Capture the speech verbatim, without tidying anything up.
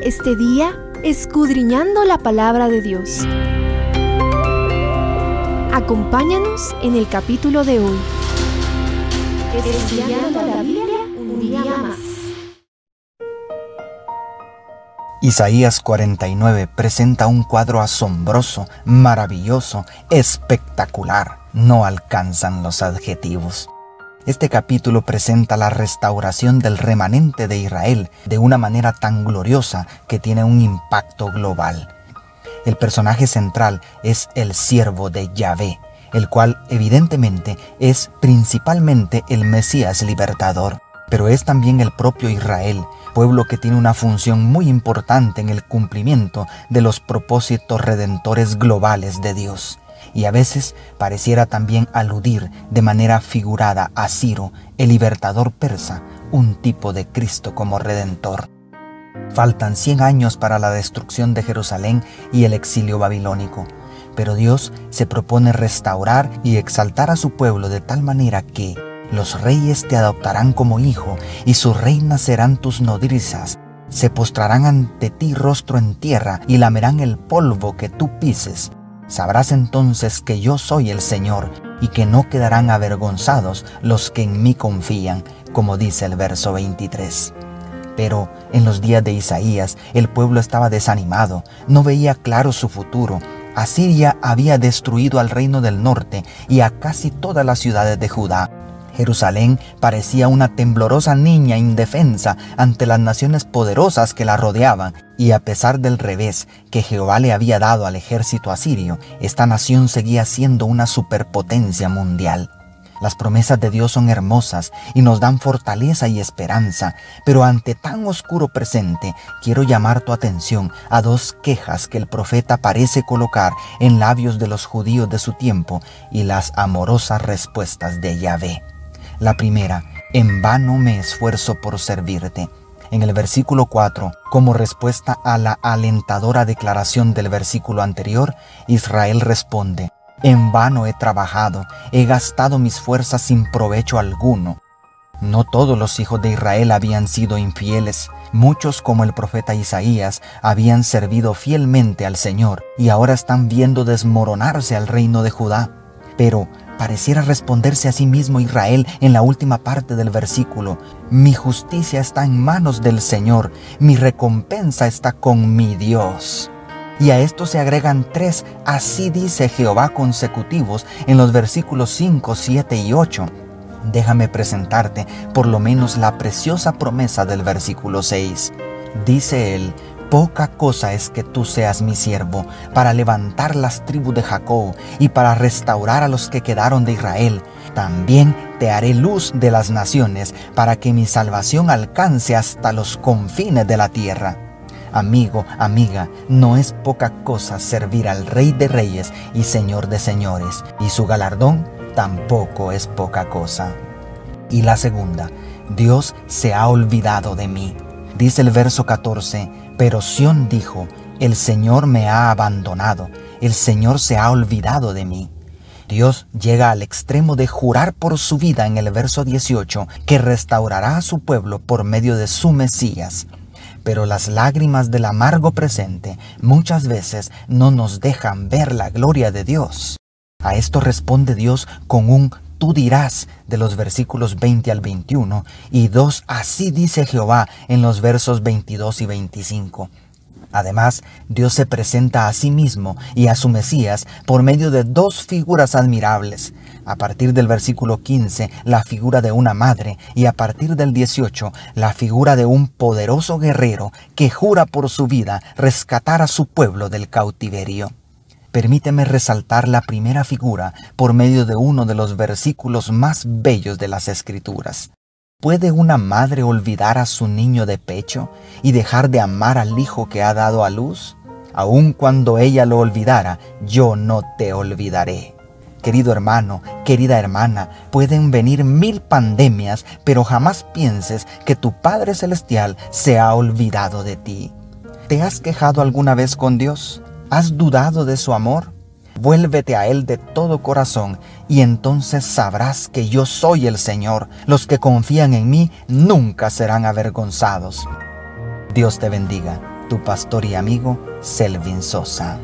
este día escudriñando la palabra de Dios. Acompáñanos en el capítulo de hoy. Estudiando la Biblia un día más. Isaías cuarenta y nueve presenta un cuadro asombroso, maravilloso, espectacular. No alcanzan los adjetivos. Este capítulo presenta la restauración del remanente de Israel de una manera tan gloriosa que tiene un impacto global. El personaje central es el siervo de Yahvé, el cual evidentemente es principalmente el Mesías libertador. Pero es también el propio Israel, pueblo que tiene una función muy importante en el cumplimiento de los propósitos redentores globales de Dios. Y a veces pareciera también aludir de manera figurada a Ciro, el libertador persa, un tipo de Cristo como redentor. Faltan cien años para la destrucción de Jerusalén y el exilio babilónico. Pero Dios se propone restaurar y exaltar a su pueblo de tal manera que los reyes te adoptarán como hijo, y sus reinas serán tus nodrizas. Se postrarán ante ti rostro en tierra, y lamerán el polvo que tú pises. Sabrás entonces que yo soy el Señor, y que no quedarán avergonzados los que en mí confían, como dice el verso veintitrés. Pero en los días de Isaías, el pueblo estaba desanimado, no veía claro su futuro. Asiria había destruido al reino del norte y a casi todas las ciudades de Judá. Jerusalén parecía una temblorosa niña indefensa ante las naciones poderosas que la rodeaban, y a pesar del revés que Jehová le había dado al ejército asirio, esta nación seguía siendo una superpotencia mundial. Las promesas de Dios son hermosas y nos dan fortaleza y esperanza, pero ante tan oscuro presente, quiero llamar tu atención a dos quejas que el profeta parece colocar en labios de los judíos de su tiempo y las amorosas respuestas de Yahvé. La primera: en vano me esfuerzo por servirte. En el versículo cuatro, como respuesta a la alentadora declaración del versículo anterior, Israel responde: en vano he trabajado, he gastado mis fuerzas sin provecho alguno. No todos los hijos de Israel habían sido infieles. Muchos, como el profeta Isaías, habían servido fielmente al Señor y ahora están viendo desmoronarse al reino de Judá. Pero pareciera responderse a sí mismo Israel en la última parte del versículo: mi justicia está en manos del Señor, mi recompensa está con mi Dios. Y a esto se agregan tres "así dice Jehová" consecutivos en los versículos cinco, siete y ocho. Déjame presentarte por lo menos la preciosa promesa del versículo seis. Dice él: poca cosa es que tú seas mi siervo, para levantar las tribus de Jacob y para restaurar a los que quedaron de Israel. También te haré luz de las naciones, para que mi salvación alcance hasta los confines de la tierra. Amigo, amiga, no es poca cosa servir al Rey de Reyes y Señor de Señores, y su galardón tampoco es poca cosa. Y la segunda: Dios se ha olvidado de mí. Dice el verso catorce: pero Sion dijo, el Señor me ha abandonado, el Señor se ha olvidado de mí. Dios llega al extremo de jurar por su vida en el verso dieciocho que restaurará a su pueblo por medio de su Mesías. Pero las lágrimas del amargo presente muchas veces no nos dejan ver la gloria de Dios. A esto responde Dios con un tú dirás de los versículos veinte al veintiuno y dos así dice Jehová en los versos veintidós y veinticinco. Además, Dios se presenta a sí mismo y a su Mesías por medio de dos figuras admirables. A partir del versículo quince, la figura de una madre, y a partir del dieciocho, la figura de un poderoso guerrero que jura por su vida rescatar a su pueblo del cautiverio. Permíteme resaltar la primera figura por medio de uno de los versículos más bellos de las Escrituras. ¿Puede una madre olvidar a su niño de pecho y dejar de amar al hijo que ha dado a luz? Aun cuando ella lo olvidara, yo no te olvidaré. Querido hermano, querida hermana, pueden venir mil pandemias, pero jamás pienses que tu Padre Celestial se ha olvidado de ti. ¿Te has quejado alguna vez con Dios? ¿Has dudado de su amor? Vuélvete a Él de todo corazón y entonces sabrás que yo soy el Señor. Los que confían en mí nunca serán avergonzados. Dios te bendiga. tu pastor y amigo Selvin Sosa.